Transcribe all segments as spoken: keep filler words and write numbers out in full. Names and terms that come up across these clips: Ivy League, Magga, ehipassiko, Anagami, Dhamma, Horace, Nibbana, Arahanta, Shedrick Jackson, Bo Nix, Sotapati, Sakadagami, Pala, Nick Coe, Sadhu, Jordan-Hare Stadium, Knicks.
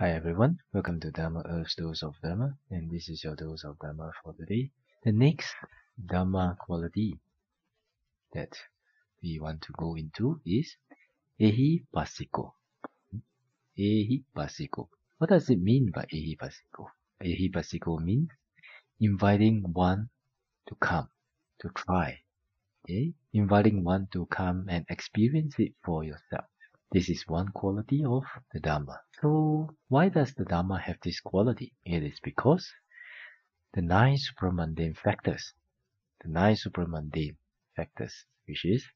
Hi everyone, welcome to Dhamma Earth's Dose of Dhamma, and this is your Dose of Dhamma for today. The next Dhamma quality that we want to go into is ehipassiko. Ehipassiko. What does it mean by ehipassiko? Ehipassiko means inviting one to come, to try. Okay? Inviting one to come and experience it for yourself. This is one quality of the Dhamma. So, why does the Dhamma have this quality? It is because the nine supramundane factors, the nine supramundane factors, which is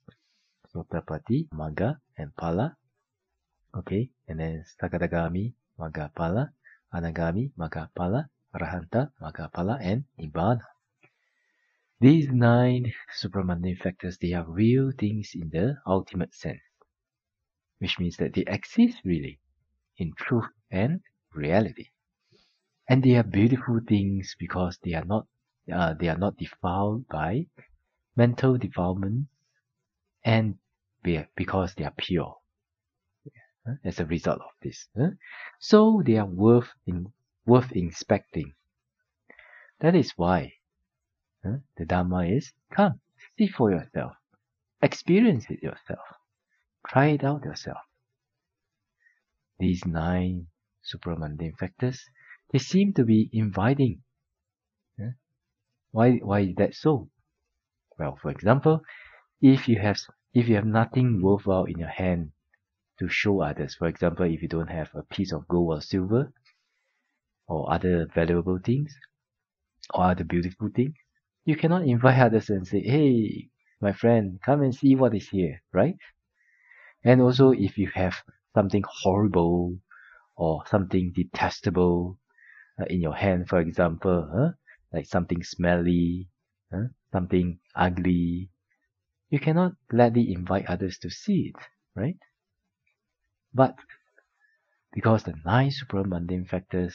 Sotapati, Magga, and Pala, okay, and then Sakadagami, Magga, Pala, Anagami, Magga, Pala, Arahanta, Magga, Pala, and Nibbana. These nine supramundane factors, they are real things in the ultimate sense, which means that they exist really in truth and reality, and they are beautiful things because they are not uh, they are not defiled by mental defilement, and because they are pure uh, as a result of this, uh, so they are worth in worth inspecting. That is why uh, the Dhamma is come, see for yourself, experience it yourself. Try it out yourself. These nine supramundane factors, they seem to be inviting. Yeah? Why? Why is that so? Well, for example, if you have if you have nothing worthwhile in your hand to show others, for example, if you don't have a piece of gold or silver, or other valuable things, or other beautiful things, you cannot invite others and say, "Hey, my friend, come and see what is here," right? And also, if you have something horrible or something detestable uh, in your hand, for example, huh? like something smelly, huh? something ugly, you cannot gladly invite others to see it, right? But because the nine supramundane factors,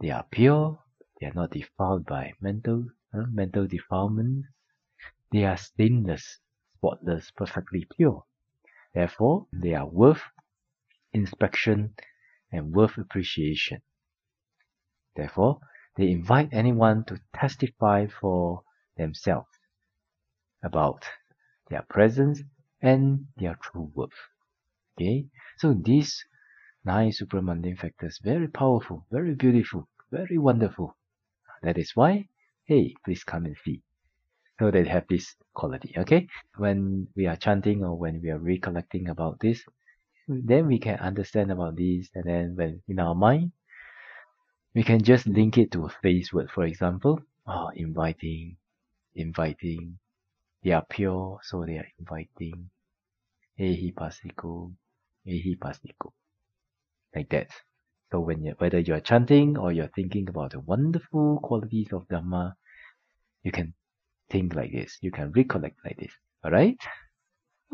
they are pure, they are not defiled by mental uh, mental defilement, they are stainless, spotless, perfectly pure. Therefore, they are worth inspection and worth appreciation. Therefore, they invite anyone to testify for themselves about their presence and their true worth. Okay? So these nine supramundane factors, very powerful, very beautiful, very wonderful. That is why, hey, please come and see. So they have this quality, okay? When we are chanting or when we are recollecting about this, then we can understand about this, and then when in our mind, we can just link it to a phrase word, for example, oh, inviting, inviting, they are pure, so they are inviting, ehipassiko, ehipassiko, like that. So when you, whether you are chanting or you are thinking about the wonderful qualities of Dhamma, you can think like this, you can recollect like this, alright?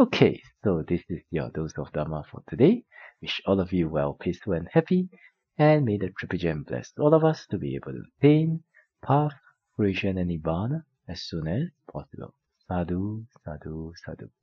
Okay, so this is your Dose of Dhamma for today. Wish all of you well, peaceful and happy, and may the Triple Gem bless all of us to be able to attain path, fruition and Nibbana as soon as possible. Sadhu, sadhu, sadhu.